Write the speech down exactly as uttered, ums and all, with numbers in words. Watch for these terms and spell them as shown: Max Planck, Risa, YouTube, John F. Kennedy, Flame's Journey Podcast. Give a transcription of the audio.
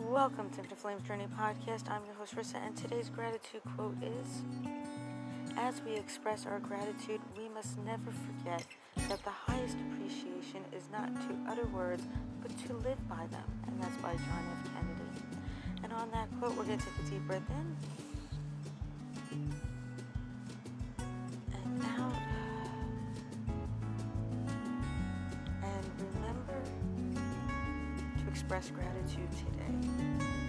Welcome to the Flame's Journey Podcast. I'm your host, Risa, and today's gratitude quote is, as we express our gratitude, we must never forget that the highest appreciation is not to utter words, but to live by them. And that's by John F. Kennedy. And on that quote, we're going to take a deep breath in. Express gratitude today.